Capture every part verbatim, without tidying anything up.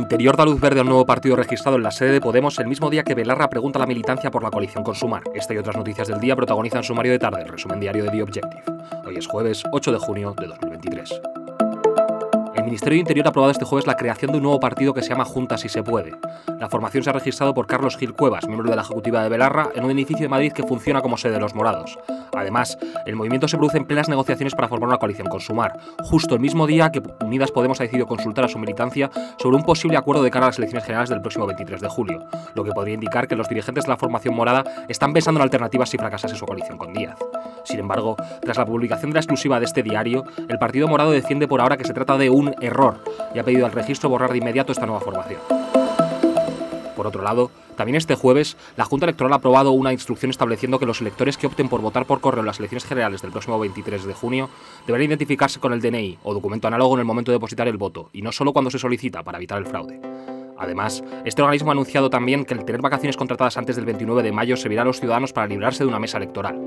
interior da luz verde a un nuevo partido registrado en la sede de Podemos el mismo día que Belarra pregunta a la militancia por la coalición con Sumar. Esta y otras noticias del día protagonizan Sumario de tarde, el resumen diario de The Objective. Hoy es jueves ocho de junio de dos mil veintitrés. El Ministerio de Interior ha aprobado este jueves la creación de un nuevo partido que se llama Juntas si se puede. La formación se ha registrado por Carlos Gil Cuevas, miembro de la Ejecutiva de Belarra, en un edificio de Madrid que funciona como sede de Los Morados. Además, el movimiento se produce en plenas negociaciones para formar una coalición con Sumar, justo el mismo día que Unidas Podemos ha decidido consultar a su militancia sobre un posible acuerdo de cara a las elecciones generales del próximo veintitrés de julio, lo que podría indicar que los dirigentes de la formación morada están pensando en alternativas si fracasase su coalición con Díaz. Sin embargo, tras la publicación de la exclusiva de este diario, el Partido Morado defiende por ahora que se trata de un error y ha pedido al registro borrar de inmediato esta nueva formación. Por otro lado, también este jueves, la Junta Electoral ha aprobado una instrucción estableciendo que los electores que opten por votar por correo en las elecciones generales del próximo veintitrés de junio deberán identificarse con el D N I o documento análogo en el momento de depositar el voto, y no solo cuando se solicita, para evitar el fraude. Además, este organismo ha anunciado también que el tener vacaciones contratadas antes del veintinueve de mayo servirá a los ciudadanos para librarse de una mesa electoral.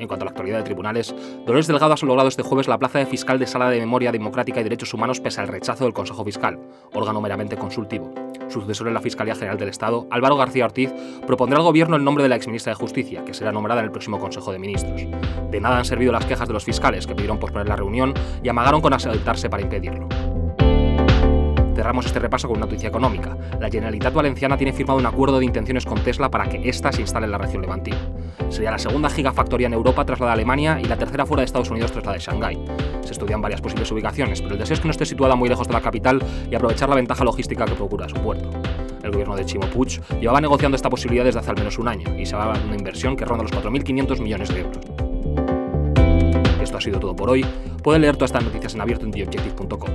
En cuanto a la actualidad de tribunales, Dolores Delgado ha logrado este jueves la plaza de fiscal de Sala de Memoria Democrática y Derechos Humanos pese al rechazo del Consejo Fiscal, órgano meramente consultivo. Su sucesor en la Fiscalía General del Estado, Álvaro García Ortiz, propondrá al Gobierno el nombre de la exministra de Justicia, que será nombrada en el próximo Consejo de Ministros. De nada han servido las quejas de los fiscales, que pidieron posponer la reunión y amagaron con asentarse para impedirlo. Cerramos este repaso con una noticia económica. La Generalitat Valenciana tiene firmado un acuerdo de intenciones con Tesla para que ésta se instale en la región levantina. Sería la segunda gigafactoría en Europa tras la de Alemania y la tercera fuera de Estados Unidos tras la de Shanghái. Se estudian varias posibles ubicaciones, pero el deseo es que no esté situada muy lejos de la capital y aprovechar la ventaja logística que procura su puerto. El gobierno de Ximo Puig llevaba negociando esta posibilidad desde hace al menos un año y se va a una inversión que ronda los cuatro mil quinientos millones de euros. Esto ha sido todo por hoy. Pueden leer todas estas noticias en abierto en The Objective punto com.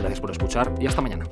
Gracias por escuchar y hasta mañana.